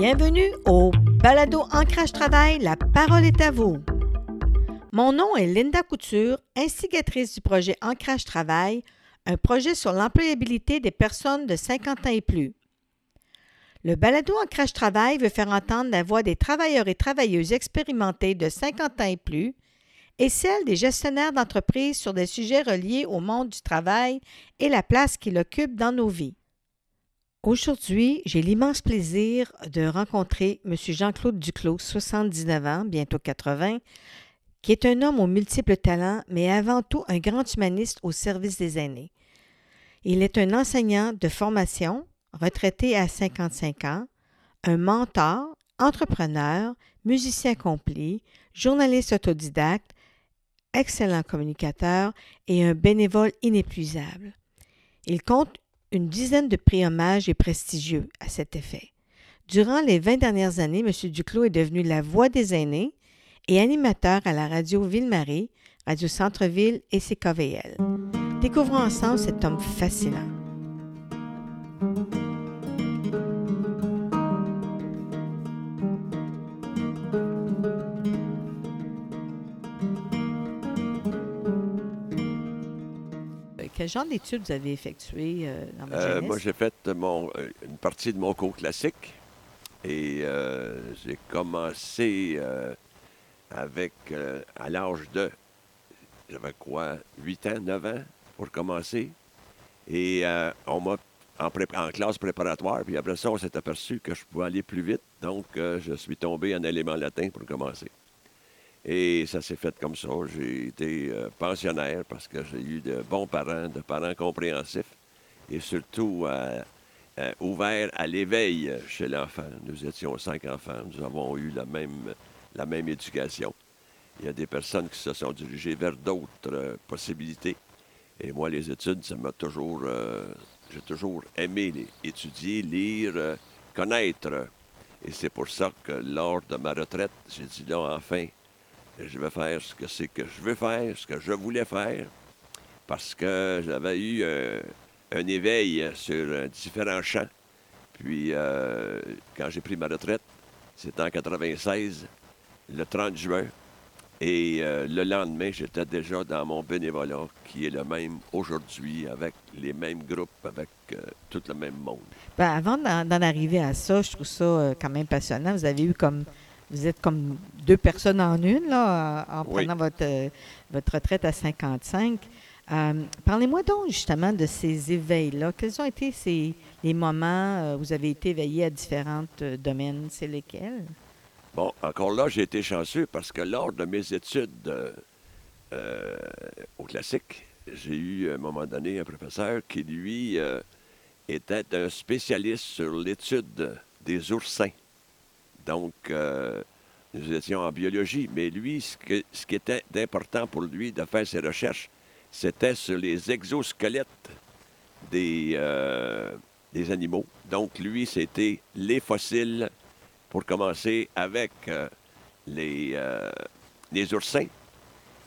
Bienvenue au balado Encrache-Travail, la parole est à vous. Mon nom est Linda Couture, instigatrice du projet Encrache-Travail, un projet sur l'employabilité des personnes de 50 ans et plus. Le balado Encrache-Travail veut faire entendre la voix des travailleurs et travailleuses expérimentés de 50 ans et plus et celle des gestionnaires d'entreprises sur des sujets reliés au monde du travail et la place qu'il occupe dans nos vies. Aujourd'hui, j'ai l'immense plaisir de rencontrer M. Jean-Claude Duclos, 79 ans, bientôt 80, qui est un homme aux multiples talents, mais avant tout un grand humaniste au service des aînés. Il est un enseignant de formation, retraité à 55 ans, un mentor, entrepreneur, musicien accompli, journaliste autodidacte, excellent communicateur et un bénévole inépuisable. Il compte une dizaine de prix hommages et prestigieux à cet effet. Durant les 20 dernières années, M. Duclos est devenu la voix des aînés et animateur à la radio Ville-Marie, Radio Centre-Ville et CKVL. Découvrons ensemble cet homme fascinant. Quel genre d'études vous avez effectuées dans votre jeunesse? Moi, j'ai fait une partie de mon cours classique et j'ai commencé à l'âge de, j'avais quoi, 8 ans, 9 ans pour commencer. Et on m'a en classe préparatoire, puis après ça, on s'est aperçu que je pouvais aller plus vite. Donc, je suis tombé en élément latin pour commencer. Et ça s'est fait comme ça. J'ai été pensionnaire parce que j'ai eu de bons parents, de parents compréhensifs et surtout ouverts à l'éveil chez l'enfant. Nous étions 5 enfants. Nous avons eu la même éducation. Il y a des personnes qui se sont dirigées vers d'autres possibilités. Et moi, les études, ça m'a toujours... j'ai toujours aimé étudier, lire, connaître. Et c'est pour ça que lors de ma retraite, j'ai dit là, enfin... Je vais faire ce que je voulais faire, parce que j'avais eu un éveil sur différents champs. Puis, quand j'ai pris ma retraite, c'était en 1996, le 30 juin, et le lendemain, j'étais déjà dans mon bénévolat, qui est le même aujourd'hui, avec les mêmes groupes, avec tout le même monde. Bien, avant d'en arriver à ça, je trouve ça quand même passionnant. Vous êtes comme deux personnes en une, là, en prenant votre retraite à 55. Parlez-moi donc, justement, de ces éveils-là. Quels ont été les moments où vous avez été éveillé à différents domaines? C'est lesquels? Bon, encore là, j'ai été chanceux parce que lors de mes études au classique, j'ai eu, à un moment donné, un professeur qui, lui, était un spécialiste sur l'étude des oursins. Donc, nous étions en biologie, mais lui, ce qui était important pour lui de faire ses recherches, c'était sur les exosquelettes des animaux. Donc, lui, c'était les fossiles, pour commencer, avec les oursins.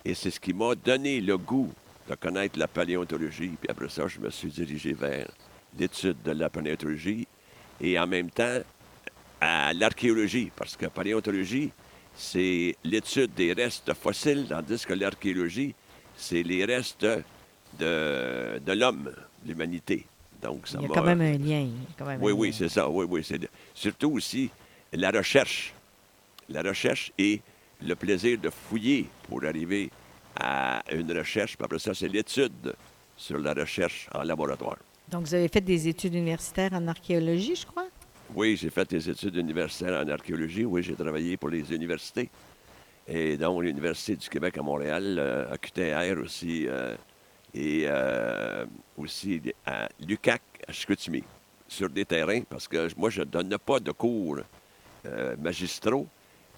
Et c'est ce qui m'a donné le goût de connaître la paléontologie. Puis après ça, je me suis dirigé vers l'étude de la paléontologie. Et en même temps... à l'archéologie, parce que paléontologie, c'est l'étude des restes fossiles, tandis que l'archéologie, c'est les restes de l'homme, l'humanité. Donc, ça Il y a quand même un lien. Oui, c'est ça. Oui. C'est... Surtout aussi la recherche. La recherche et le plaisir de fouiller pour arriver à une recherche. Puis après ça, c'est l'étude sur la recherche en laboratoire. Donc, vous avez fait des études universitaires en archéologie, je crois? Oui, j'ai fait des études universitaires en archéologie. Oui, j'ai travaillé pour les universités. Et donc, l'Université du Québec à Montréal, à QTR aussi, et aussi à Lucac, à Chicoutimi, sur des terrains, parce que moi, je ne donne pas de cours magistraux,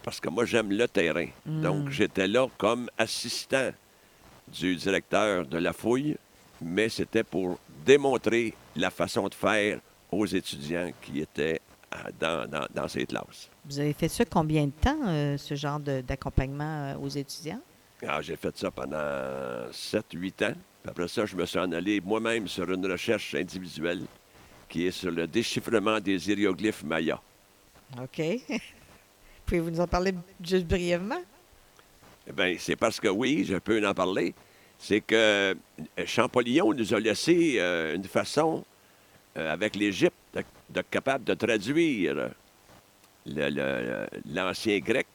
parce que moi, j'aime le terrain. Donc, j'étais là comme assistant du directeur de la fouille, mais c'était pour démontrer la façon de faire aux étudiants qui étaient dans ces classes. Vous avez fait ça combien de temps, ce genre d'accompagnement aux étudiants? Ah, j'ai fait ça pendant 7-8 ans. Puis après ça, je me suis en allé moi-même sur une recherche individuelle qui est sur le déchiffrement des hiéroglyphes mayas. OK. Pouvez-vous nous en parler juste brièvement? Bien, c'est parce que oui, je peux en parler. C'est que Champollion nous a laissé une façon, avec l'Égypte, d'être capable de traduire l'ancien grec.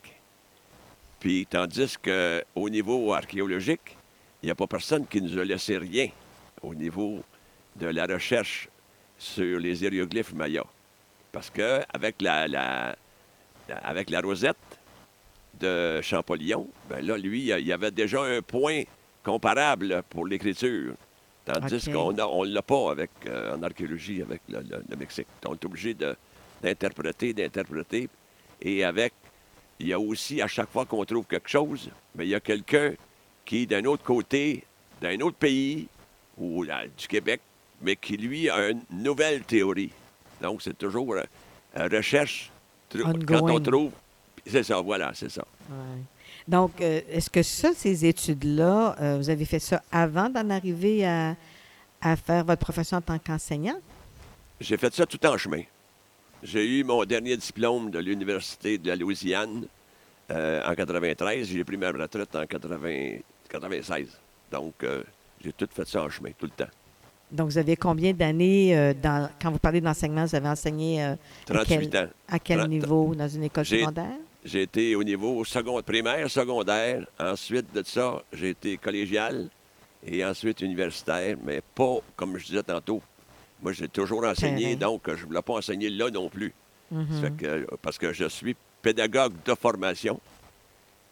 Puis, tandis qu'au niveau archéologique, il n'y a pas personne qui nous a laissé rien au niveau de la recherche sur les hiéroglyphes mayas. Parce qu'avec la rosette de Champollion, ben là, lui, il y avait déjà un point comparable pour l'écriture. Tandis qu'on ne l'a pas avec, en archéologie avec le Mexique. On est obligé d'interpréter. Et avec, il y a aussi, à chaque fois qu'on trouve quelque chose, mais il y a quelqu'un qui, d'un autre côté, d'un autre pays, ou du Québec, mais qui, lui, a une nouvelle théorie. Donc, c'est toujours recherche. Quand on trouve... C'est ça, voilà, c'est ça. Ouais. Donc, est-ce que ces études-là, vous avez fait ça avant d'en arriver à faire votre profession en tant qu'enseignant? J'ai fait ça tout en chemin. J'ai eu mon dernier diplôme de l'Université de la Louisiane en 1993. J'ai pris ma retraite en 1996. Donc, j'ai tout fait ça en chemin, tout le temps. Donc, vous avez combien d'années, quand vous parlez d'enseignement, vous avez enseigné 38 ans. À quel niveau? Dans une école secondaire? J'ai été au niveau primaire, secondaire. Ensuite de ça, j'ai été collégial et ensuite universitaire, mais pas, comme je disais tantôt, moi, j'ai toujours enseigné, donc je ne voulais pas enseigner là non plus. Mm-hmm. Parce que je suis pédagogue de formation.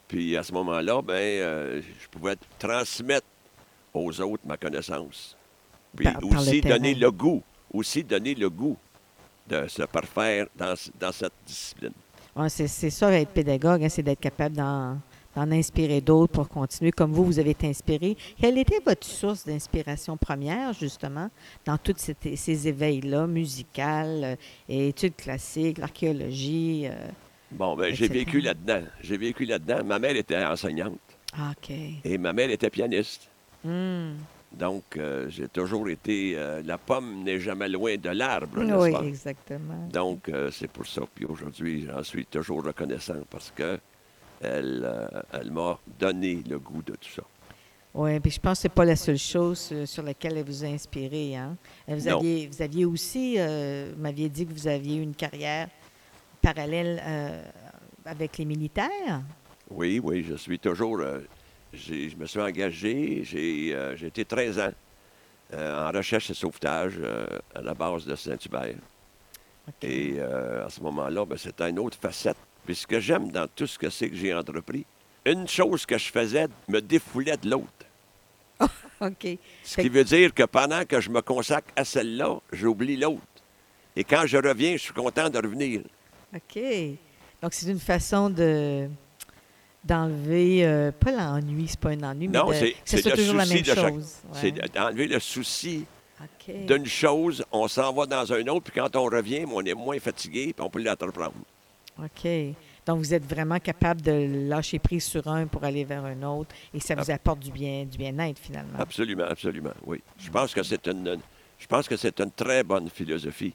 Puis à ce moment-là, je pouvais transmettre aux autres ma connaissance. Puis aussi donner le goût de se parfaire dans cette discipline. Ouais, c'est ça, être pédagogue, hein, c'est d'être capable d'en inspirer d'autres pour continuer. Comme vous avez été inspiré. Quelle était votre source d'inspiration première, justement, dans tous ces éveils-là, musicales, études classiques, l'archéologie? J'ai vécu là-dedans. Ma mère était enseignante. OK. Et ma mère était pianiste. Mm. Donc, j'ai toujours été... la pomme n'est jamais loin de l'arbre, n'est-ce pas? Oui, exactement. Donc, c'est pour ça. Puis aujourd'hui, j'en suis toujours reconnaissant parce que elle m'a donné le goût de tout ça. Oui, puis je pense que ce n'est pas la seule chose sur laquelle elle vous a inspiré. Hein? Vous aviez aussi... vous m'aviez dit que vous aviez une carrière parallèle avec les militaires. Oui, je suis toujours... je me suis engagé, j'ai été 13 ans en recherche et sauvetage à la base de Saint-Hubert. Okay. Et à ce moment-là, c'était une autre facette. Puis ce que j'aime dans tout ce que c'est que j'ai entrepris, une chose que je faisais me défoulait de l'autre. Oh, OK. Ce qui veut dire que pendant que je me consacre à celle-là, j'oublie l'autre. Et quand je reviens, je suis content de revenir. OK. Donc c'est une façon d'enlever, pas l'ennui, c'est pas un ennui, mais c'est toujours la même chose. C'est d'enlever le souci d'une chose, on s'en va dans un autre, puis quand on revient, on est moins fatigué, puis on peut l'entreprendre. OK. Donc, vous êtes vraiment capable de lâcher prise sur un pour aller vers un autre, et ça vous apporte du bien-être, finalement. Absolument, absolument, oui. Je pense que c'est une très bonne philosophie,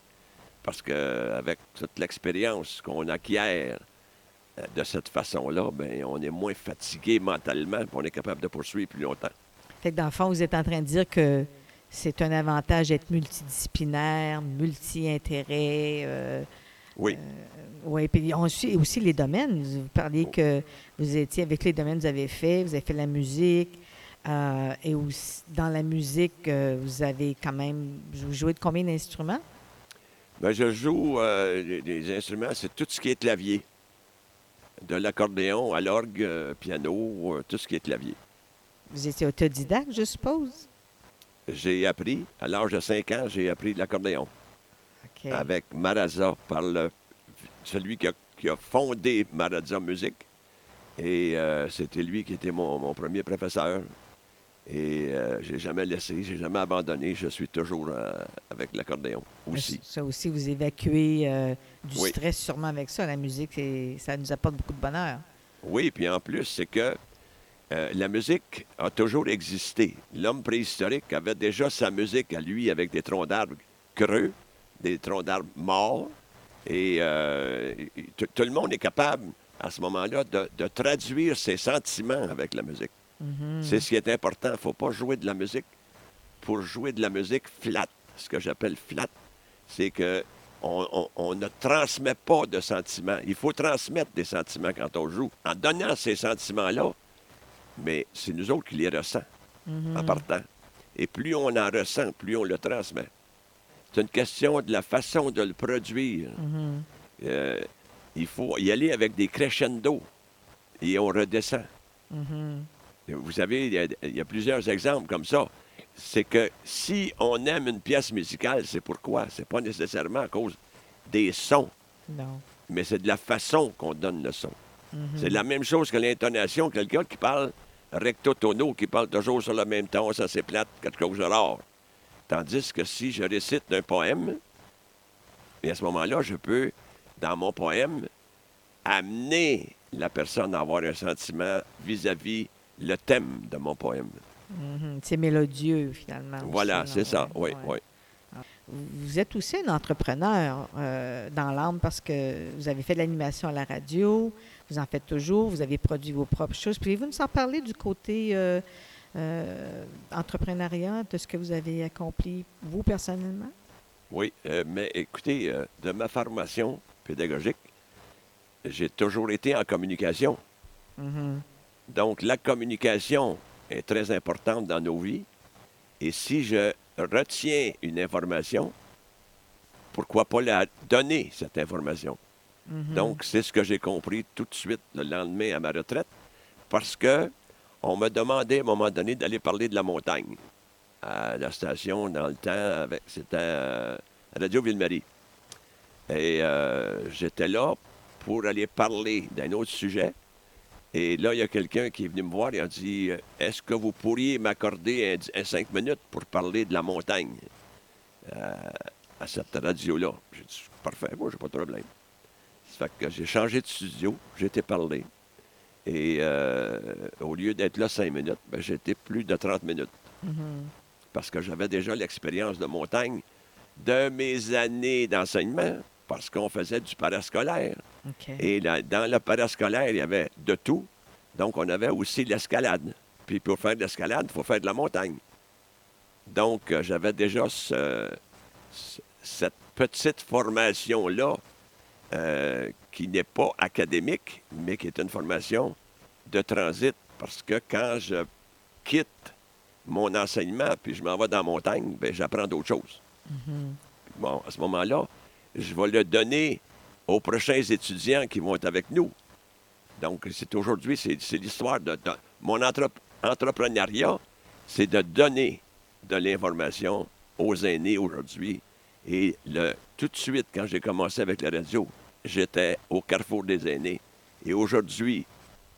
parce qu'avec toute l'expérience qu'on acquiert, de cette façon-là, on est moins fatigué mentalement et on est capable de poursuivre plus longtemps. Fait que dans le fond, vous êtes en train de dire que c'est un avantage d'être multidisciplinaire, multi-intérêt. Oui. Oui, puis aussi les domaines. Vous parliez que vous étiez avec les domaines que vous avez fait la musique. Et aussi, dans la musique, vous avez quand même... Vous jouez de combien d'instruments? Je joue des instruments, c'est tout ce qui est clavier. De l'accordéon à l'orgue, piano, tout ce qui est clavier. Vous étiez autodidacte, je suppose? J'ai appris, à l'âge de 5 ans, j'ai appris l'accordéon. Okay. Avec Marazza, par celui qui a fondé Marazza Music. Et c'était lui qui était mon premier professeur. Et j'ai jamais laissé, j'ai jamais abandonné. Je suis toujours avec l'accordéon aussi. Ça aussi, vous évacuez du stress sûrement avec ça. La musique, ça nous apporte beaucoup de bonheur. Oui, puis en plus, c'est que la musique a toujours existé. L'homme préhistorique avait déjà sa musique à lui avec des troncs d'arbres creux, des troncs d'arbres morts. Et tout le monde est capable, à ce moment-là, de traduire ses sentiments avec la musique. Mm-hmm. C'est ce qui est important. Il ne faut pas jouer de la musique pour jouer de la musique flat. Ce que j'appelle flat, c'est que on ne transmet pas de sentiments. Il faut transmettre des sentiments quand on joue. En donnant ces sentiments-là, mais c'est nous autres qui les ressent en partant. Et plus on en ressent, plus on le transmet. C'est une question de la façon de le produire. Mm-hmm. Il faut y aller avec des crescendo et on redescend. Mm-hmm. Vous savez, il y a plusieurs exemples comme ça. C'est que si on aime une pièce musicale, c'est pourquoi. C'est pas nécessairement à cause des sons. Non. Mais c'est de la façon qu'on donne le son. Mm-hmm. C'est la même chose que l'intonation. Quelqu'un qui parle recto tono, qui parle toujours sur le même ton, ça c'est plate, quelque chose de rare. Tandis que si je récite un poème, et à ce moment-là, je peux, dans mon poème, amener la personne à avoir un sentiment vis-à-vis le thème de mon poème. Mm-hmm. C'est mélodieux, finalement. Voilà, aussi, c'est ça, oui. Vous êtes aussi un entrepreneur dans l'âme parce que vous avez fait de l'animation à la radio, vous en faites toujours, vous avez produit vos propres choses. Pouvez-vous nous en parler du côté entrepreneuriat, de ce que vous avez accompli, vous, personnellement? Oui, mais écoutez, de ma formation pédagogique, j'ai toujours été en communication. Mm-hmm. Donc, la communication est très importante dans nos vies. Et si je retiens une information, pourquoi pas la donner, cette information? Mm-hmm. Donc, c'est ce que j'ai compris tout de suite le lendemain à ma retraite, parce que on me demandait à un moment donné d'aller parler de la montagne à la station dans le temps, c'était Radio Ville-Marie. Et j'étais là pour aller parler d'un autre sujet. Et là, il y a quelqu'un qui est venu me voir et a dit « Est-ce que vous pourriez m'accorder un 5 minutes pour parler de la montagne à cette radio-là? » J'ai dit « Parfait, moi, j'ai pas de problème. » Ça fait que j'ai changé de studio, j'ai été parler. Et au lieu d'être là 5 minutes, ben, j'étais plus de 30 minutes. Mm-hmm. Parce que j'avais déjà l'expérience de montagne de mes années d'enseignement. Parce qu'on faisait du parascolaire. Okay. Et dans le parascolaire, il y avait de tout. Donc, on avait aussi l'escalade. Puis pour faire de l'escalade, il faut faire de la montagne. Donc, j'avais déjà cette petite formation-là qui n'est pas académique, mais qui est une formation de transit. Parce que quand je quitte mon enseignement puis je m'en vais dans la montagne, bien, j'apprends d'autres choses. Mm-hmm. Bon, à ce moment-là, je vais le donner aux prochains étudiants qui vont être avec nous. Donc, c'est l'histoire de mon entrepreneuriat, c'est de donner de l'information aux aînés aujourd'hui. Et tout de suite, quand j'ai commencé avec la radio, j'étais au carrefour des aînés. Et aujourd'hui,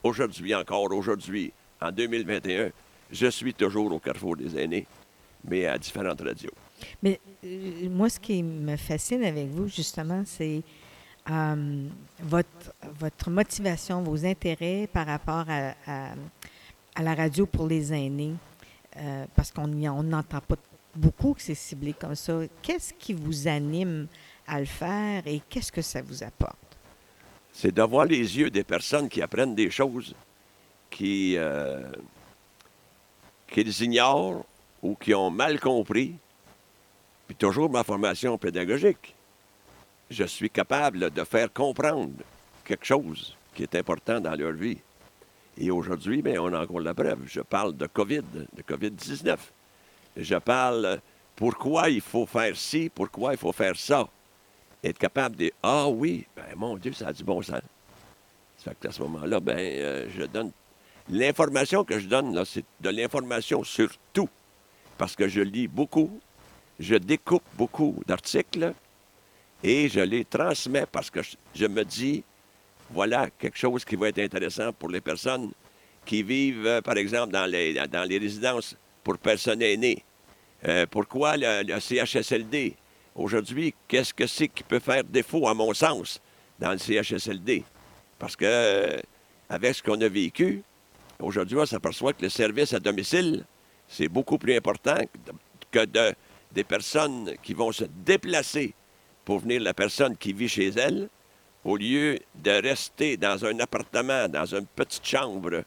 en 2021, je suis toujours au carrefour des aînés, mais à différentes radios. Mais moi, ce qui me fascine avec vous, justement, c'est votre motivation, vos intérêts par rapport à la radio pour les aînés, parce qu'on n'entend pas beaucoup que c'est ciblé comme ça. Qu'est-ce qui vous anime à le faire et qu'est-ce que ça vous apporte? C'est d'avoir les yeux des personnes qui apprennent des choses qu'ils ignorent ou qui ont mal compris. Puis toujours ma formation pédagogique. Je suis capable de faire comprendre quelque chose qui est important dans leur vie. Et aujourd'hui, bien, on a encore la preuve. Je parle de COVID, de COVID-19. Je parle pourquoi il faut faire ci, pourquoi il faut faire ça. Être capable de dire « Ah oui, bien, mon Dieu, ça a du bon sens. » Ça fait qu'à ce moment-là, bien, je donne... L'information que je donne, là, c'est de l'information sur tout. Parce que je lis beaucoup. Je découpe beaucoup d'articles et je les transmets parce que je me dis, voilà quelque chose qui va être intéressant pour les personnes qui vivent, par exemple, dans les résidences pour personnes aînées. Pourquoi le CHSLD? Aujourd'hui, qu'est-ce que c'est qui peut faire défaut, à mon sens, dans le CHSLD? Parce que avec ce qu'on a vécu, aujourd'hui, on s'aperçoit que le service à domicile, c'est beaucoup plus important que des personnes qui vont se déplacer pour venir la personne qui vit chez elle, au lieu de rester dans un appartement, dans une petite chambre,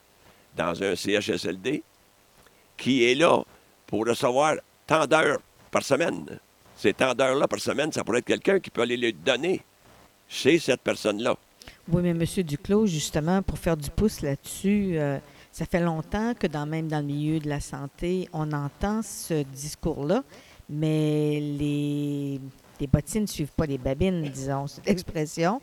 dans un CHSLD, qui est là pour recevoir tant d'heures par semaine. Ces tant d'heures-là par semaine, ça pourrait être quelqu'un qui peut aller les donner chez cette personne-là. Oui, mais M. Duclos, justement, pour faire du pouce là-dessus, ça fait longtemps que même dans le milieu de la santé, on entend ce discours-là, mais les bottines ne suivent pas les babines, disons, c'est l'expression,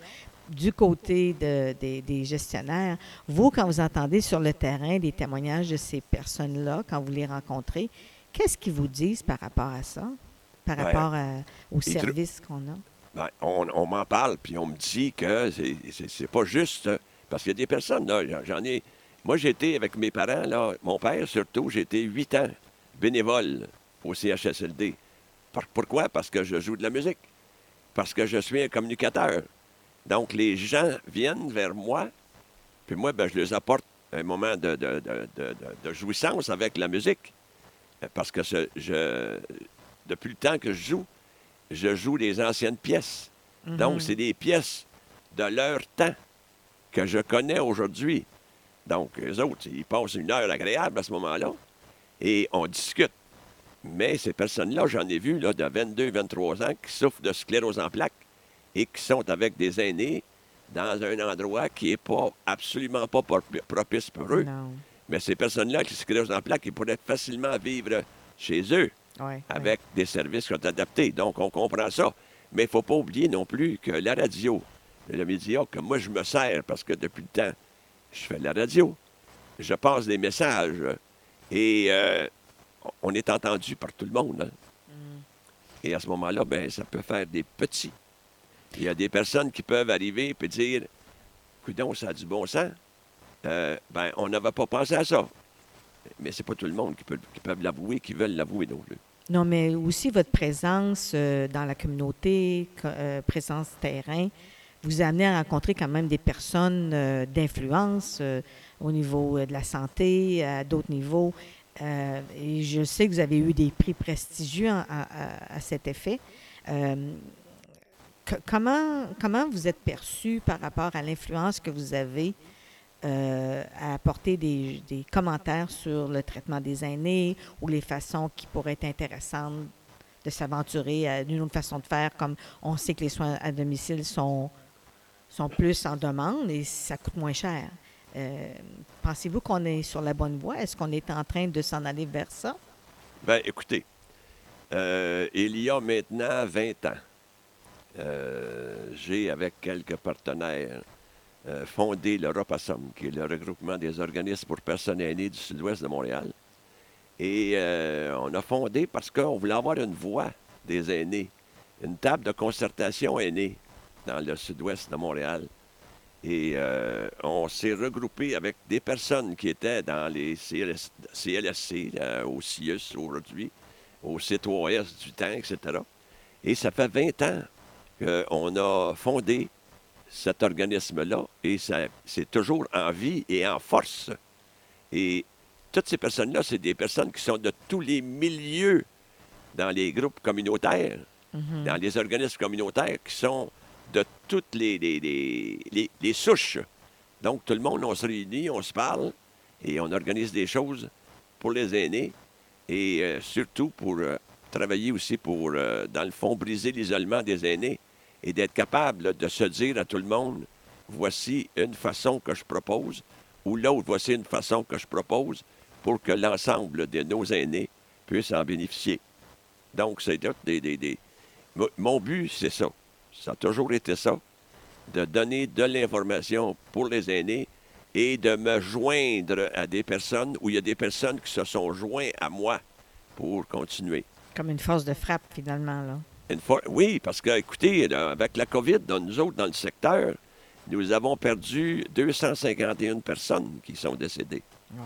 du côté des gestionnaires. Vous, quand vous entendez sur le terrain des témoignages de ces personnes-là, quand vous les rencontrez, qu'est-ce qu'ils vous disent par rapport à ça, par rapport aux services qu'on a? Bien, on m'en parle, puis on me dit que c'est pas juste, parce qu'il y a des personnes, là, j'en ai... Moi, j'ai été avec mes parents, là, mon père surtout, j'ai été 8 ans bénévole au CHSLD. Pourquoi? Parce que je joue de la musique, parce que je suis un communicateur. Donc, les gens viennent vers moi, puis moi, bien, je les apporte un moment de jouissance avec la musique, parce que depuis le temps que je joue les anciennes pièces. Mm-hmm. Donc, c'est des pièces de leur temps que je connais aujourd'hui. Donc, eux autres, ils passent une heure agréable à ce moment-là et on discute. Mais ces personnes-là, j'en ai vu là, de 22, 23 ans qui souffrent de sclérose en plaques et qui sont avec des aînés dans un endroit qui n'est pas, absolument pas propice pour eux. Non. Mais ces personnes-là qui sclérose en plaques, ils pourraient facilement vivre chez eux avec des services qui sont adaptés. Donc, on comprend ça. Mais il ne faut pas oublier non plus que la radio, le média que moi, je me sers parce que depuis le temps, je fais de la radio, je passe des messages et on est entendu par tout le monde. Hein? Mm. Et à ce moment-là, ben ça peut faire des petits. Il y a des personnes qui peuvent arriver et dire « Coudon, ça a du bon sens. Ben on n'avait pas pensé à ça. » Mais c'est pas tout le monde qui peut l'avouer, qui veulent l'avouer non plus. Non, mais aussi votre présence dans la communauté, présence terrain, vous amenez à rencontrer quand même des personnes d'influence au niveau de la santé, à d'autres niveaux. Et je sais que vous avez eu des prix prestigieux à cet effet. Comment vous êtes perçu par rapport à l'influence que vous avez à apporter des commentaires sur le traitement des aînés ou les façons qui pourraient être intéressantes de s'aventurer à une autre façon de faire, comme on sait que les soins à domicile sont plus en demande et ça coûte moins cher. Pensez-vous qu'on est sur la bonne voie? Est-ce qu'on est en train de s'en aller vers ça? Bien, écoutez, il y a maintenant 20 ans, j'ai, avec quelques partenaires, fondé le ROPASOM, qui est le regroupement des organismes pour personnes aînées du sud-ouest de Montréal. Et on a fondé parce qu'on voulait avoir une voix des aînés, une table de concertation aînée dans le sud-ouest de Montréal. Et on s'est regroupé avec des personnes qui étaient dans les CLSC, au CIUSSS aujourd'hui, au C3S du temps, etc. Et ça fait 20 ans qu'on a fondé cet organisme-là et c'est toujours en vie et en force. Et toutes ces personnes-là, c'est des personnes qui sont de tous les milieux dans les groupes communautaires, mm-hmm. dans les organismes communautaires qui sont de toutes les souches. Donc, tout le monde, on se réunit, on se parle et on organise des choses pour les aînés et surtout pour travailler aussi pour, dans le fond, briser l'isolement des aînés et d'être capable de se dire à tout le monde, voici une façon que je propose ou l'autre, voici une façon que je propose pour que l'ensemble de nos aînés puissent en bénéficier. Donc, c'est des... Mon but, c'est ça. Ça a toujours été ça, de donner de l'information pour les aînés et de me joindre à des personnes où il y a des personnes qui se sont joints à moi pour continuer. Comme une force de frappe, finalement, là. Oui, parce que, écoutez, avec la COVID, nous autres, dans le secteur, nous avons perdu 251 personnes qui sont décédées. Wow.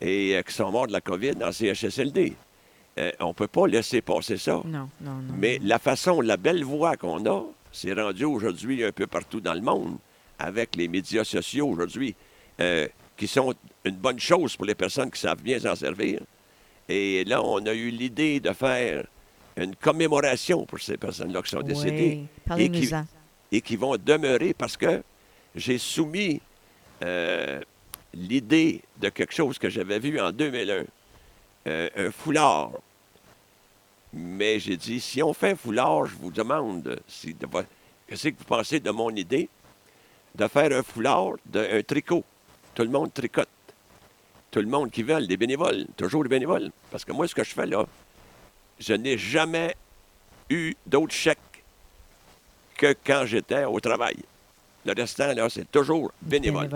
Et qui sont mortes de la COVID en CHSLD. On ne peut pas laisser passer ça. Non, non, non. Mais la façon, la belle voix qu'on a, c'est rendu aujourd'hui un peu partout dans le monde, avec les médias sociaux aujourd'hui, qui sont une bonne chose pour les personnes qui savent bien s'en servir. Et là, on a eu l'idée de faire une commémoration pour ces personnes-là qui sont décédées et qui vont demeurer parce que j'ai soumis l'idée de quelque chose que j'avais vu en 2001, un foulard. Mais j'ai dit, si on fait un foulard, je vous demande, qu'est-ce que vous pensez de mon idée de faire un foulard d'un tricot. Tout le monde tricote. Tout le monde qui veut, les bénévoles, toujours les bénévoles. Parce que moi, ce que je fais là, je n'ai jamais eu d'autres chèques que quand j'étais au travail. Le restant, là, c'est toujours bénévole.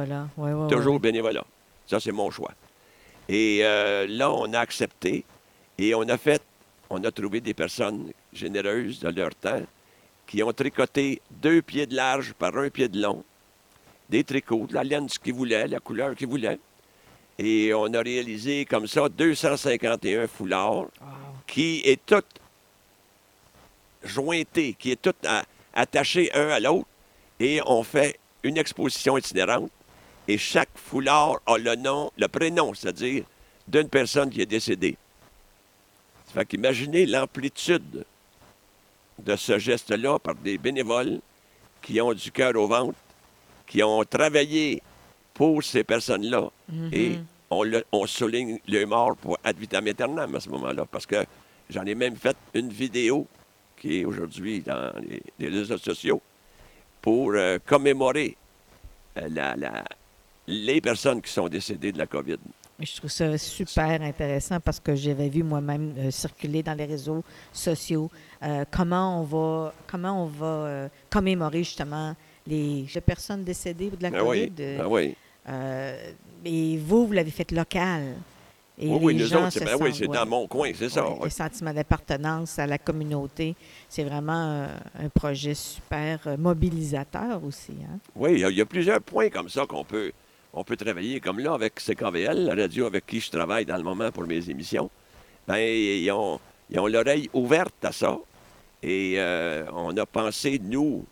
Bénévolat. Ça, c'est mon choix. Et là, on a accepté et on a trouvé des personnes généreuses de leur temps qui ont tricoté 2 pieds de large par 1 pied de long, des tricots, de la laine, ce qu'ils voulaient, la couleur qu'ils voulaient. Et on a réalisé comme ça 251 foulards qui est tout jointé, qui est tout attaché un à l'autre. Et on fait une exposition itinérante. Et chaque foulard a le nom, le prénom, c'est-à-dire d'une personne qui est décédée. Ça fait qu'imaginez l'amplitude de ce geste-là par des bénévoles qui ont du cœur au ventre, qui ont travaillé pour ces personnes-là. Mm-hmm. Et on souligne les morts pour ad vitam aeternam à ce moment-là. Parce que j'en ai même fait une vidéo qui est aujourd'hui dans les réseaux sociaux pour commémorer les personnes qui sont décédées de la COVID. Je trouve ça super intéressant parce que j'avais vu moi-même circuler dans les réseaux sociaux comment on va commémorer justement les personnes décédées de la COVID. Et vous l'avez fait local. Et c'est dans mon coin, c'est ça. Le sentiment d'appartenance à la communauté, c'est vraiment un projet super mobilisateur aussi. Hein? Oui, il y a plusieurs points comme ça qu'on peut... On peut travailler comme là avec CKVL, la radio avec qui je travaille dans le moment pour mes émissions. Bien, ils ont l'oreille ouverte à ça. Et on a pensé, nous,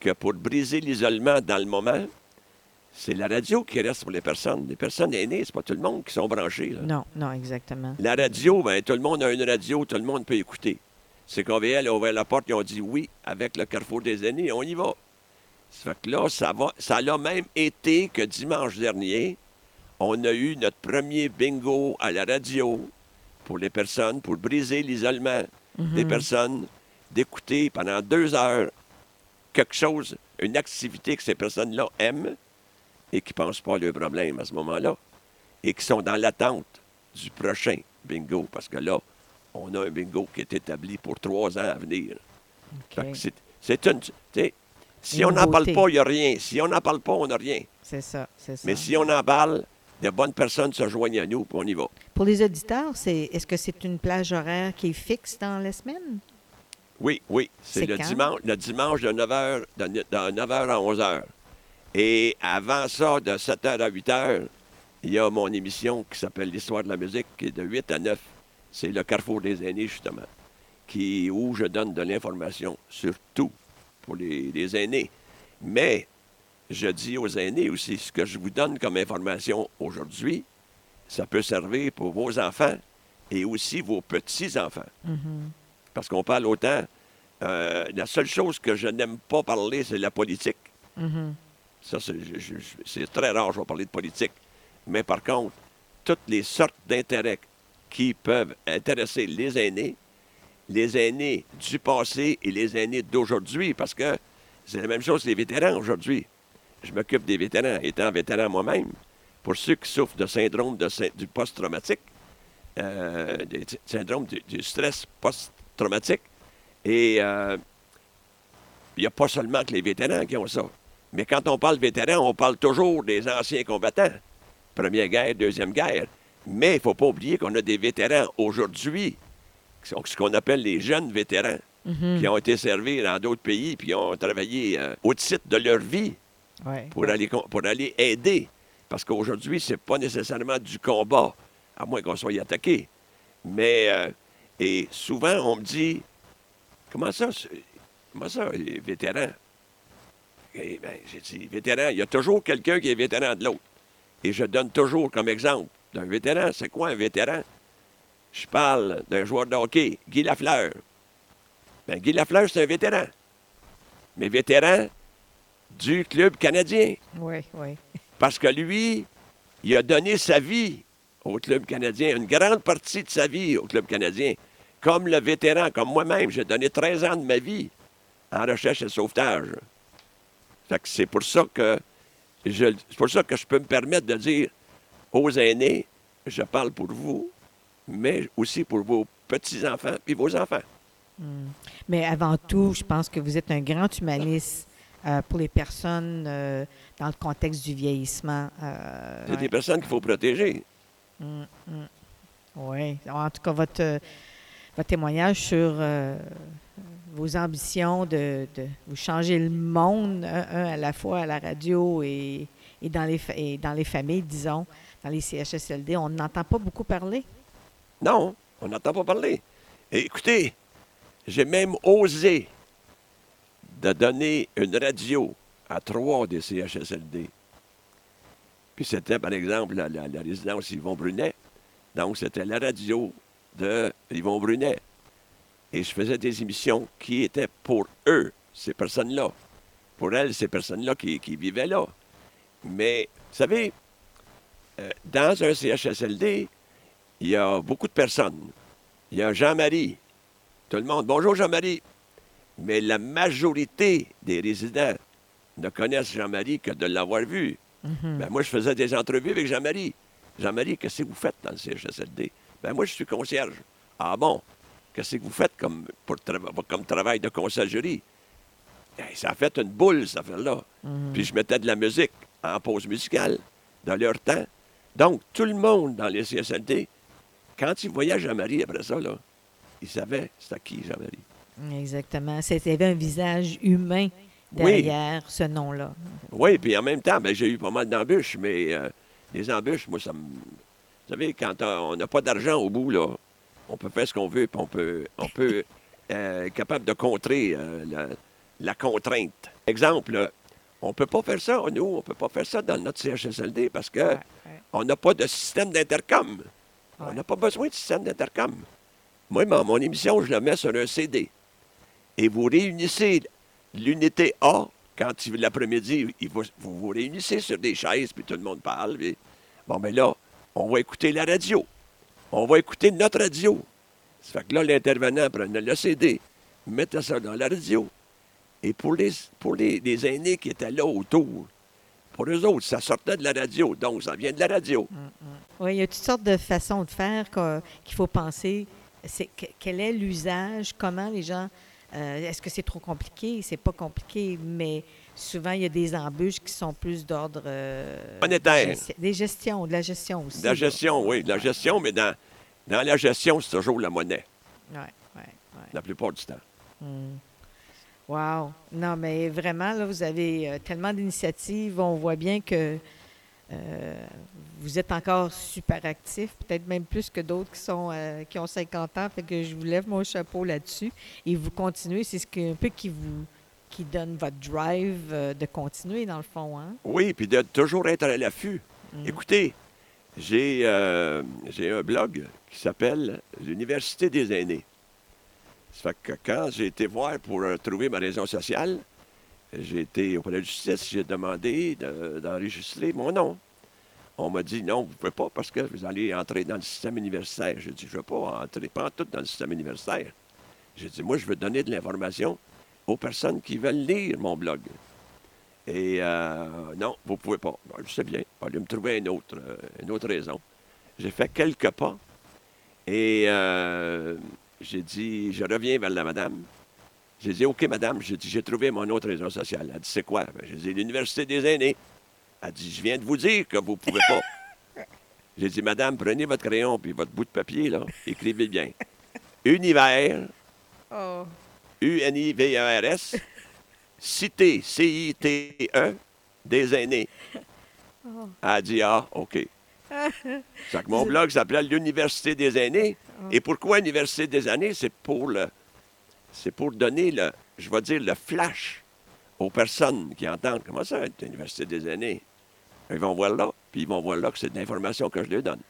que pour briser l'isolement dans le moment, c'est la radio qui reste pour les personnes. Les personnes aînées, c'est pas tout le monde qui sont branchées. Là. Non, exactement. La radio, bien, tout le monde a une radio, tout le monde peut écouter. CKVL a ouvert la porte, ils ont dit oui, avec le Carrefour des aînés, on y va. Ça fait que là, ça l'a même été que dimanche dernier, on a eu notre premier bingo à la radio pour les personnes, pour briser l'isolement des personnes, d'écouter pendant 2 heures quelque chose, une activité que ces personnes-là aiment et qui ne pensent pas à leurs problèmes à ce moment-là et qui sont dans l'attente du prochain bingo parce que là, on a un bingo qui est établi pour 3 ans à venir. Okay. C'est une... Si on n'en parle pas, il n'y a rien. Si on n'en parle pas, on n'a rien. C'est ça. Mais si on en parle, de bonnes personnes se joignent à nous, puis on y va. Pour les auditeurs, est-ce que c'est une plage horaire qui est fixe dans la semaine? Oui. C'est le dimanche de 9h, à 11h. Et avant ça, de 7h à 8h, il y a mon émission qui s'appelle L'Histoire de la musique, qui est de 8 à 9. C'est le Carrefour des aînés, justement, où je donne de l'information sur tout. Pour les aînés. Mais je dis aux aînés aussi, ce que je vous donne comme information aujourd'hui, ça peut servir pour vos enfants et aussi vos petits-enfants. Mm-hmm. Parce qu'on parle autant... la seule chose que je n'aime pas parler, c'est la politique. Mm-hmm. Ça, c'est très rare, je vais parler de politique. Mais par contre, toutes les sortes d'intérêts qui peuvent intéresser les aînés du passé et les aînés d'aujourd'hui, parce que c'est la même chose que les vétérans aujourd'hui. Je m'occupe des vétérans, étant vétéran moi-même. Pour ceux qui souffrent de syndrome du post-traumatique, syndrome du stress post-traumatique, et il n'y a pas seulement que les vétérans qui ont ça. Mais quand on parle vétérans, on parle toujours des anciens combattants. Première guerre, deuxième guerre. Mais il ne faut pas oublier qu'on a des vétérans aujourd'hui, ce qu'on appelle les jeunes vétérans, qui ont été servis dans d'autres pays puis ont travaillé au titre de leur vie pour aller aider. Parce qu'aujourd'hui, c'est pas nécessairement du combat, à moins qu'on soit attaqué. Mais et souvent, on me dit, comment ça, les vétérans? Et bien, j'ai dit, vétéran, il y a toujours quelqu'un qui est vétéran de l'autre. Et je donne toujours comme exemple d'un vétéran. C'est quoi un vétéran? Je parle d'un joueur de hockey, Guy Lafleur, Bien, Guy Lafleur, c'est un vétéran. Mais vétéran du club canadien. Oui, oui. Parce que lui, il a donné sa vie au club canadien, une grande partie de sa vie au club canadien. Comme le vétéran, comme moi-même, j'ai donné 13 ans de ma vie en recherche et sauvetage. Fait que c'est pour ça que je peux me permettre de dire aux aînés, je parle pour vous, mais aussi pour vos petits-enfants et vos enfants. Mais avant tout, je pense que vous êtes un grand humaniste pour les personnes dans le contexte du vieillissement. C'est des personnes qu'il faut protéger. Oui. En tout cas, votre témoignage sur vos ambitions de vous changer le monde, un à la fois à la radio et dans les familles, disons, dans les CHSLD, on n'entend pas beaucoup parler. Non, on n'entend pas parler. Et écoutez, j'ai même osé de donner une radio à 3 des CHSLD. Puis c'était, par exemple, la résidence Yvon Brunet. Donc, c'était la radio de Yvon Brunet. Et je faisais des émissions qui étaient pour eux, ces personnes-là. Pour elles, ces personnes-là qui vivaient là. Mais, vous savez, dans un CHSLD, il y a beaucoup de personnes. Il y a Jean-Marie. Tout le monde, bonjour Jean-Marie. Mais la majorité des résidents ne connaissent Jean-Marie que de l'avoir vu. Mm-hmm. Ben, moi, je faisais des entrevues avec Jean-Marie. Jean-Marie, qu'est-ce que vous faites dans le CHSLD? Ben, moi, je suis concierge. Ah bon? Qu'est-ce que vous faites comme travail de conciergerie? Ben, ça a fait une boule, cette affaire-là. Mm-hmm. Puis je mettais de la musique en pause musicale, dans leur temps. Donc, tout le monde dans les CHSLD, quand ils voyaient Jean-Marie après ça, là, ils savaient c'était qui Jean-Marie. Exactement. C'était un visage humain derrière ce nom-là. Oui, puis en même temps, bien, j'ai eu pas mal d'embûches, mais les embûches, moi, ça me... Vous savez, quand on n'a pas d'argent au bout, là, on peut faire ce qu'on veut, puis on peut être capable de contrer la contrainte. Exemple, on ne peut pas faire ça, nous, on ne peut pas faire ça dans notre CHSLD parce que on n'a pas de système d'intercom. Ouais. On n'a pas besoin de système d'intercom. Moi, mon émission, je la mets sur un CD. Et vous réunissez l'unité A, quand l'après-midi, vous vous réunissez sur des chaises, puis tout le monde parle. Puis... Bon, mais là, on va écouter la radio. On va écouter notre radio. Ça fait que là, l'intervenant prenait le CD, mettait ça dans la radio. Et pour les aînés qui étaient là autour, pour eux autres, ça sortait de la radio, donc ça vient de la radio. Mm-hmm. Oui, il y a toutes sortes de façons de faire qu'il faut penser. Quel est l'usage? Comment les gens... est-ce que c'est trop compliqué? C'est pas compliqué, mais souvent, il y a des embûches qui sont plus d'ordre... monétaire. De la gestion aussi. De la gestion, oui. De la gestion, mais dans la gestion, c'est toujours la monnaie. Oui. La plupart du temps. Wow! Non, mais vraiment, là, vous avez tellement d'initiatives. On voit bien que vous êtes encore super actif, peut-être même plus que d'autres qui ont 50 ans. Fait que je vous lève mon chapeau là-dessus. Et vous continuez, c'est un peu qui donne votre drive de continuer, dans le fond. Hein? Oui, puis de toujours être à l'affût. Écoutez, j'ai un blog qui s'appelle l'Université des aînés. Ça fait que quand j'ai été voir pour trouver ma raison sociale, j'ai été au palais de justice, j'ai demandé d'enregistrer mon nom. On m'a dit non, vous ne pouvez pas parce que vous allez entrer dans le système universitaire. J'ai dit, je ne veux pas entrer pantoute dans le système universitaire. J'ai dit, moi, je veux donner de l'information aux personnes qui veulent lire mon blog. Et non, vous ne pouvez pas. Bon, je sais bien, on allait me trouver une autre raison. J'ai fait quelques pas et j'ai dit, je reviens vers la madame. J'ai dit, OK, madame, j'ai trouvé mon autre raison sociale. Elle dit, c'est quoi? Ben, j'ai dit, l'Université des aînés. Elle dit, je viens de vous dire que vous ne pouvez pas. J'ai dit, madame, prenez votre crayon puis votre bout de papier, là, écrivez bien. Univers, U-N-I-V-E-R-S, Cité, C-I-T-E, des aînés. Elle a dit, ah, OK. C'est que mon blog s'appelait l'Université des aînés. Et pourquoi l'Université des aînés? C'est pour donner, je vais dire, le flash aux personnes qui entendent. Comment ça, l'Université des aînés? Ils vont voir là, puis ils vont voir là que c'est de l'information que je leur donne.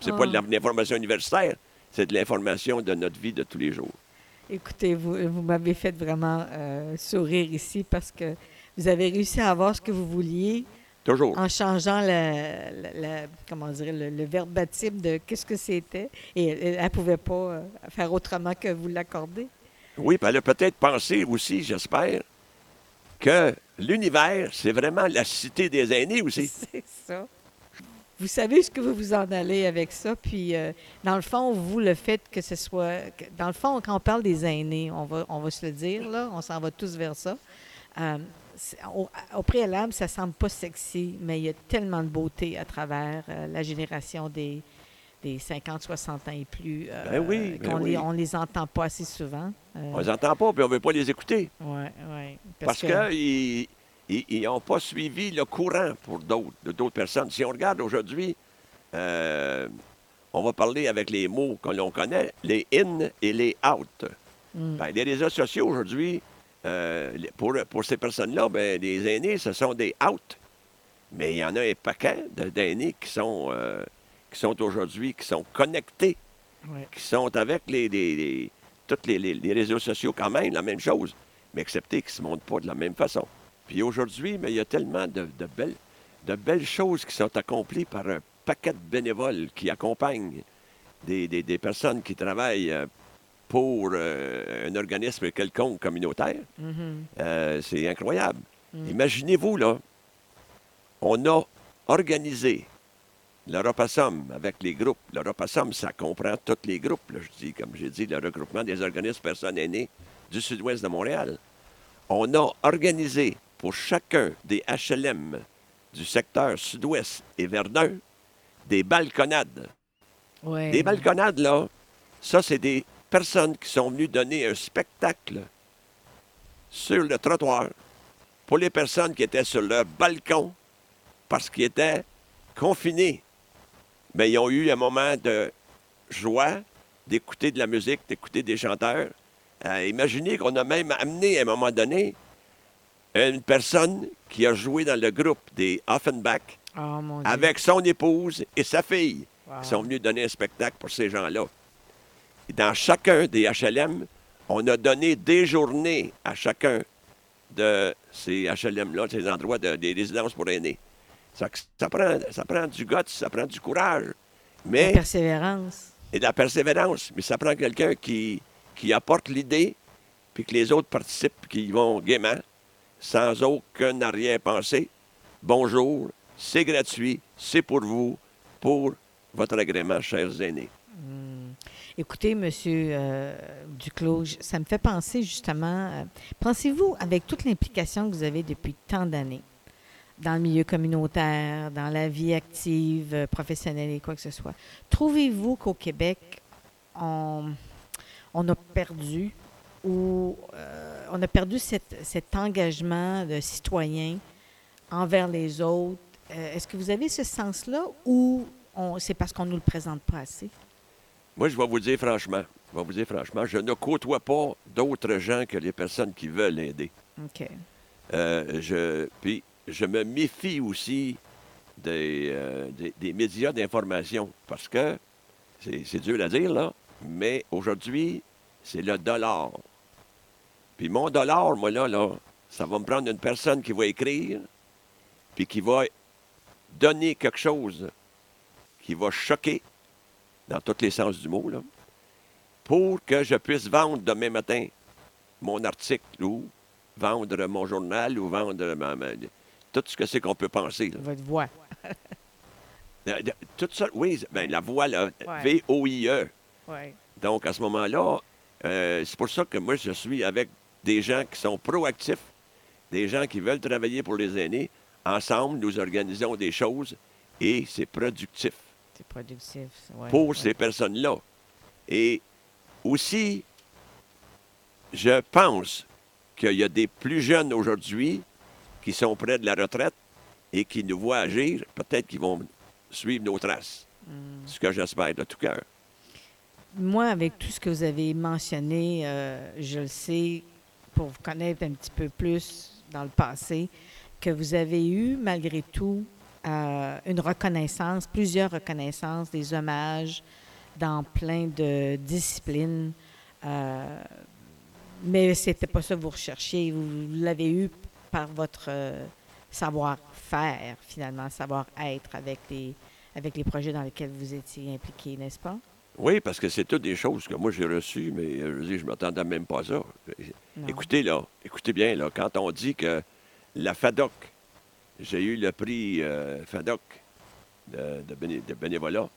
C'est pas de l'information universitaire, c'est de l'information de notre vie de tous les jours. Écoutez, vous m'avez fait vraiment sourire ici parce que vous avez réussi à avoir ce que vous vouliez. Toujours. En changeant le verbatim de qu'est-ce que c'était. Et elle ne pouvait pas faire autrement que vous l'accorder. Oui, puis elle a peut-être pensé aussi, j'espère, que l'univers, c'est vraiment la cité des aînés aussi. C'est ça. Vous savez ce que vous vous en allez avec ça, puis dans le fond, vous, le fait que ce soit... Dans le fond, quand on parle des aînés, on va se le dire, là, on s'en va tous vers ça. Au préalable, ça semble pas sexy, mais il y a tellement de beauté à travers la génération des 50, 60 ans et plus. On les entend pas assez souvent. On les entend pas, puis on veut pas les écouter. Oui. Parce que ils n'ont pas suivi le courant pour d'autres personnes. Si on regarde aujourd'hui, on va parler avec les mots que l'on connaît, les « in » et les « out ». Ben, les réseaux sociaux aujourd'hui, pour ces personnes-là, ben, les aînés, ce sont des « out ». Mais il y en a un paquet d'aînés qui sont aujourd'hui, qui sont connectés, qui sont avec tous les réseaux sociaux quand même, la même chose, mais excepté qu'ils ne se montrent pas de la même façon. Puis aujourd'hui, mais il y a tellement de belles choses qui sont accomplies par un paquet de bénévoles qui accompagnent des personnes qui travaillent pour un organisme quelconque communautaire. Mm-hmm. C'est incroyable. Mm. Imaginez-vous, là, on a organisé le Ropasom avec les groupes. Le Ropasom, ça comprend tous les groupes, là, comme j'ai dit, le regroupement des organismes personnes aînées du sud-ouest de Montréal. On a organisé pour chacun des HLM du secteur sud-ouest et Verdun, des balconnades. Ouais. Des balconnades, là, ça, c'est des personnes qui sont venues donner un spectacle sur le trottoir pour les personnes qui étaient sur leur balcon parce qu'ils étaient confinés. Mais ils ont eu un moment de joie, d'écouter de la musique, d'écouter des chanteurs. Imaginez qu'on a même amené, à un moment donné, une personne qui a joué dans le groupe des Offenbach avec son épouse et sa fille qui sont venus donner un spectacle pour ces gens-là. Et dans chacun des HLM, on a donné des journées à chacun de ces HLM-là, ces endroits des résidences pour aînés. Ça prend du guts, ça prend du courage. Mais, de la persévérance. Mais ça prend quelqu'un qui apporte l'idée puis que les autres participent, qui vont gaiement, sans aucun arrière-pensée. Bonjour, c'est gratuit, c'est pour vous, pour votre agrément, chers aînés. Mmh. Écoutez, M. Duclos, ça me fait penser justement, pensez-vous, avec toute l'implication que vous avez depuis tant d'années, dans le milieu communautaire, dans la vie active, professionnelle et quoi que ce soit, trouvez-vous qu'au Québec, on a perdu... où on a perdu cet engagement de citoyen envers les autres. Est-ce que vous avez ce sens-là ou c'est parce qu'on ne nous le présente pas assez? Moi, je vais vous dire franchement, je ne côtoie pas d'autres gens que les personnes qui veulent aider. OK. Puis, je me méfie aussi des médias d'information parce que, c'est dur à dire, là, mais aujourd'hui, c'est le dollar. Puis mon dollar, moi, là, ça va me prendre une personne qui va écrire puis qui va donner quelque chose qui va choquer, dans tous les sens du mot, là, pour que je puisse vendre demain matin mon article ou vendre mon journal ou vendre tout ce que c'est qu'on peut penser. Là. Votre voix. Tout ça, oui, ben, la voix, là, ouais. V-O-I-E. Oui. Donc, à ce moment-là, c'est pour ça que moi, je suis avec des gens qui sont proactifs, des gens qui veulent travailler pour les aînés. Ensemble, nous organisons des choses et c'est productif. C'est productif, oui. Pour ces personnes-là. Et aussi, je pense qu'il y a des plus jeunes aujourd'hui qui sont près de la retraite et qui nous voient agir. Peut-être qu'ils vont suivre nos traces. Ce que j'espère de tout cœur. Moi, avec tout ce que vous avez mentionné, je le sais, pour vous connaître un petit peu plus dans le passé, que vous avez eu, malgré tout, une reconnaissance, plusieurs reconnaissances, des hommages dans plein de disciplines. Mais ce n'était pas ça que vous recherchiez. Vous l'avez eu par votre savoir-faire, finalement, savoir-être avec les projets dans lesquels vous étiez impliqué, n'est-ce pas? Oui, parce que c'est toutes des choses que moi, j'ai reçues, mais je ne m'attendais même pas à ça. Non. Écoutez bien, quand on dit que la FADOC, j'ai eu le prix FADOC de bénévolat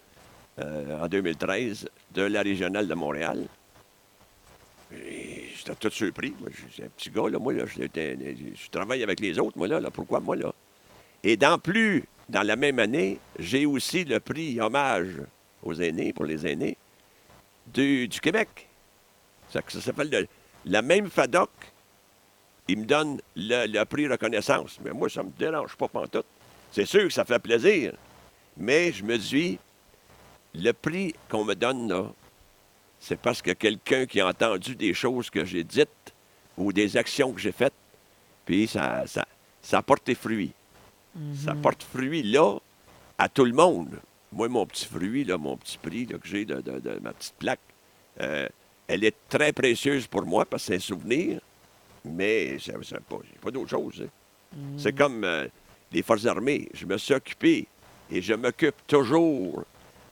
en 2013 de la Régionale de Montréal. Et j'étais tout surpris. Moi, je suis un petit gars, là, moi, là, je travaille avec les autres, moi, là, pourquoi moi, là? Et dans la même année, j'ai aussi le prix hommage aux aînés, pour les aînés, du Québec. Ça s'appelle la même FADOC. Il me donne le prix reconnaissance. Mais moi, ça ne me dérange pas pantoute. C'est sûr que ça fait plaisir. Mais je me dis, le prix qu'on me donne, là, c'est parce que quelqu'un qui a entendu des choses que j'ai dites ou des actions que j'ai faites, puis ça porte des fruits. Mm-hmm. Ça porte fruit, là, à tout le monde. Moi, mon petit fruit, là, mon petit prix là, que j'ai de ma petite plaque, elle est très précieuse pour moi parce que c'est un souvenir, mais c'est pas d'autre chose. Hein. Mm-hmm. C'est comme les Forces armées. Je me suis occupé et je m'occupe toujours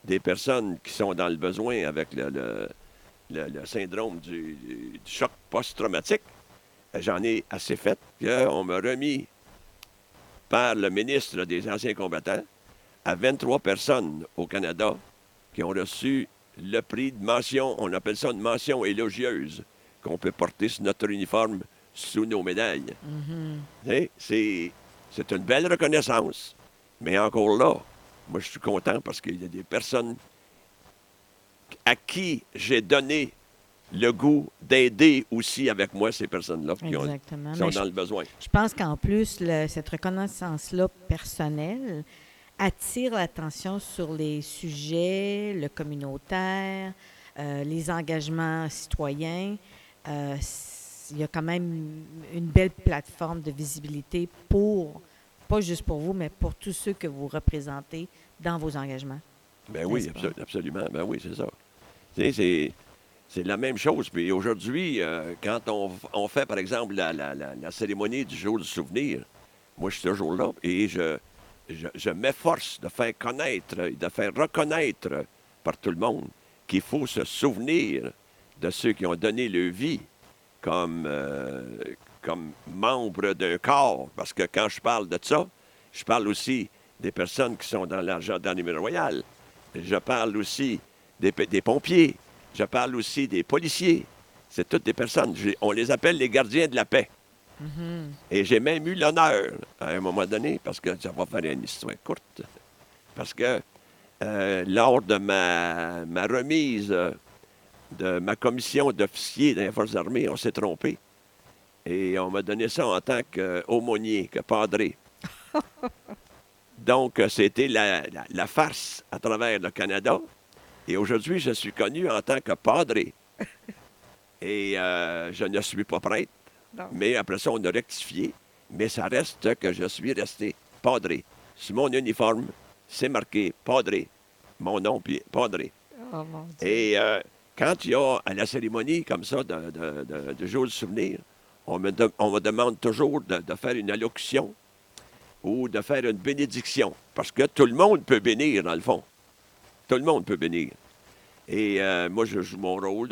des personnes qui sont dans le besoin avec le syndrome du choc post-traumatique. J'en ai assez fait. On m'a remis par le ministre des Anciens combattants à 23 personnes au Canada qui ont reçu le prix de mention, on appelle ça une mention élogieuse, qu'on peut porter sur notre uniforme, sous nos médailles. Mm-hmm. C'est une belle reconnaissance, mais encore là, moi, je suis content parce qu'il y a des personnes à qui j'ai donné le goût d'aider aussi avec moi ces personnes-là qui sont dans le besoin. Je pense qu'en plus, cette reconnaissance-là personnelle attire l'attention sur les sujets, le communautaire, les engagements citoyens. Il y a quand même une belle plateforme de visibilité pas juste pour vous, mais pour tous ceux que vous représentez dans vos engagements. Ben oui, absolument. Ben oui, c'est ça. C'est la même chose. Puis aujourd'hui, quand on fait, par exemple, la cérémonie du jour du souvenir, moi, je suis toujours là et je m'efforce de faire connaître et de faire reconnaître par tout le monde qu'il faut se souvenir de ceux qui ont donné leur vie comme membre d'un corps, parce que quand je parle de ça, je parle aussi des personnes qui sont dans la gendarmerie royale, je parle aussi des pompiers, je parle aussi des policiers. C'est toutes des personnes, on les appelle les gardiens de la paix. Mm-hmm. Et j'ai même eu l'honneur, à un moment donné, parce que ça va faire une histoire courte, parce que lors de ma remise de ma commission d'officiers dans les Forces armées, on s'est trompé. Et on m'a donné ça en tant qu'aumônier, que padré. Donc, c'était la farce à travers le Canada. Et aujourd'hui, je suis connu en tant que padré. Et je ne suis pas prêtre. Non. Mais après ça, on a rectifié. Mais ça reste que je suis resté padré. Sur mon uniforme, c'est marqué padré. Mon nom, puis padré. Oh, mon Dieu. Et quand il y a à la cérémonie comme ça, de jour du souvenir, on me demande toujours de faire une allocution ou de faire une bénédiction, parce que tout le monde peut bénir, dans le fond. Tout le monde peut bénir. Et moi, je joue mon rôle.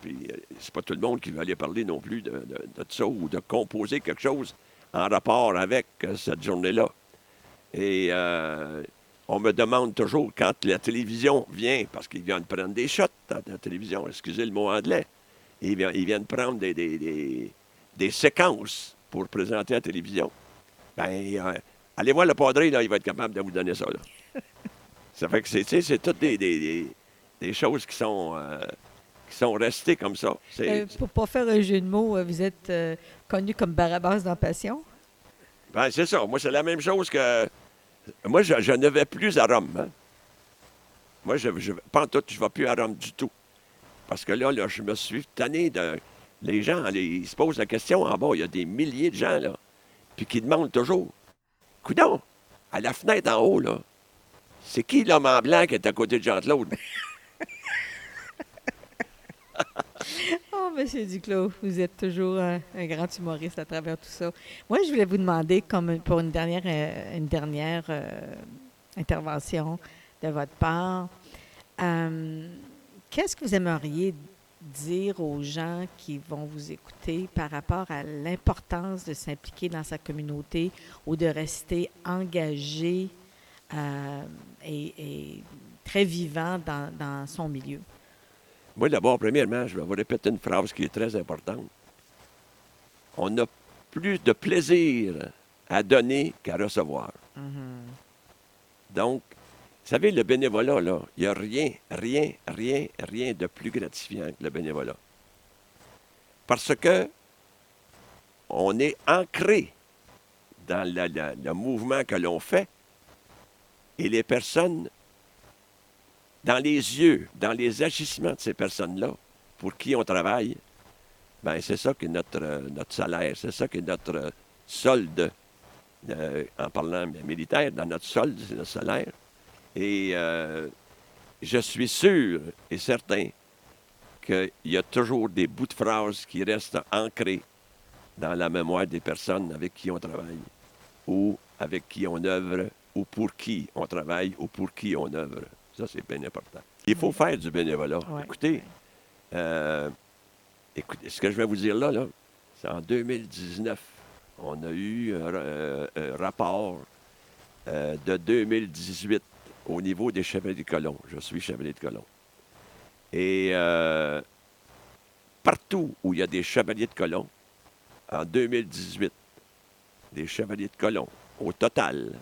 Puis c'est pas tout le monde qui veut aller parler non plus de ça ou de composer quelque chose en rapport avec cette journée-là. Et on me demande toujours, quand la télévision vient, parce qu'ils viennent prendre des shots à la télévision, excusez le mot anglais, ils viennent prendre des séquences pour présenter à la télévision. Bien, allez voir le padré, là, il va être capable de vous donner ça. Là. Ça fait que c'est toutes des choses qui sont restées comme ça. Pour ne pas faire un jeu de mots, vous êtes connu comme Barabbas dans Passion? Bien, c'est ça. Moi, c'est la même chose que... Moi, je ne vais plus à Rome. Hein. Moi, je vais plus à Rome du tout. Parce que là, je me suis tanné de... Les gens, ils se posent la question en bas. Il y a des milliers de gens, là, puis qui demandent toujours. Coudon, à la fenêtre en haut, là, c'est qui l'homme en blanc qui est à côté de Jean-Claude? Oh Oh, M. Duclos, vous êtes toujours un grand humoriste à travers tout ça. Moi, je voulais vous demander, comme pour une dernière intervention de votre part, qu'est-ce que vous aimeriez dire aux gens qui vont vous écouter par rapport à l'importance de s'impliquer dans sa communauté ou de rester engagé et très vivant dans son milieu? Moi, d'abord, premièrement, je vais vous répéter une phrase qui est très importante. On a plus de plaisir à donner qu'à recevoir. Mm-hmm. Donc, vous savez, le bénévolat, là, il n'y a rien de plus gratifiant que le bénévolat. Parce que on est ancré dans le mouvement que l'on fait et les personnes... Dans les yeux, dans les agissements de ces personnes-là, pour qui on travaille, bien, c'est ça qui est notre salaire, c'est ça qui est notre solde, en parlant militaire, dans notre solde, c'est notre salaire. Et je suis sûr et certain qu'il y a toujours des bouts de phrases qui restent ancrés dans la mémoire des personnes avec qui on travaille, ou avec qui on œuvre, ou pour qui on travaille, ou pour qui on œuvre. Ça, c'est bien important. Il faut faire du bénévolat. Ouais. Écoutez, ce que je vais vous dire là, c'est en 2019, on a eu un rapport de 2018 au niveau des Chevaliers de Colomb. Je suis Chevalier de Colomb. Et partout où il y a des Chevaliers de Colomb, en 2018, les Chevaliers de Colomb, au total,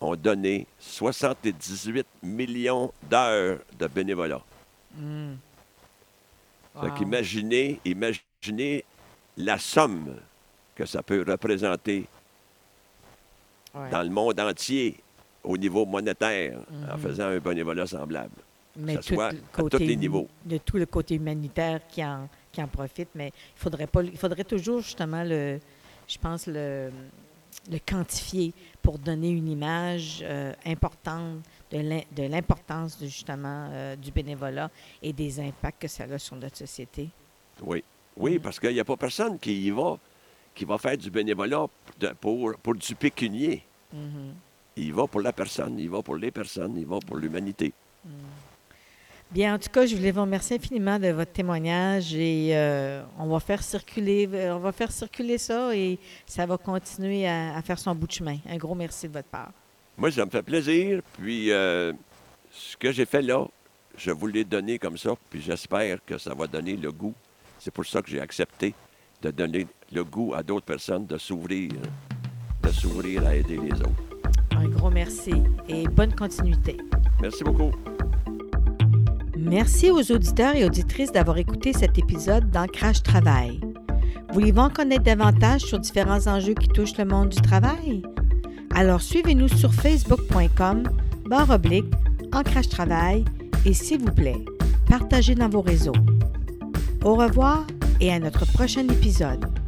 ont donné 78 millions d'heures de bénévolat. Mm. Wow. Fait qu'imaginez la somme que ça peut représenter dans le monde entier au niveau monétaire en faisant un bénévolat semblable. Mais que ce soit à tous les niveaux. De tout le côté humanitaire qui en profite, mais il faudrait toujours justement le quantifier pour donner une image importante de l'importance justement du bénévolat et des impacts que ça a sur notre société. Oui, parce qu'il n'y a pas personne qui va faire du bénévolat pour du pécunier. Mm-hmm. Il va pour la personne, il va pour les personnes, il va pour l'humanité. Mm. Bien, en tout cas, je voulais vous remercier infiniment de votre témoignage et on va faire circuler ça et ça va continuer à faire son bout de chemin. Un gros merci de votre part. Moi, ça me fait plaisir. Puis, ce que j'ai fait là, je vous l'ai donné comme ça, puis j'espère que ça va donner le goût. C'est pour ça que j'ai accepté de donner le goût à d'autres personnes de s'ouvrir à aider les autres. Un gros merci et bonne continuité. Merci beaucoup. Merci aux auditeurs et auditrices d'avoir écouté cet épisode d'Encrache-Travail. Voulez-vous en connaître davantage sur différents enjeux qui touchent le monde du travail? Alors suivez-nous sur facebook.com/Encrache-Travail et s'il vous plaît, partagez dans vos réseaux. Au revoir et à notre prochain épisode.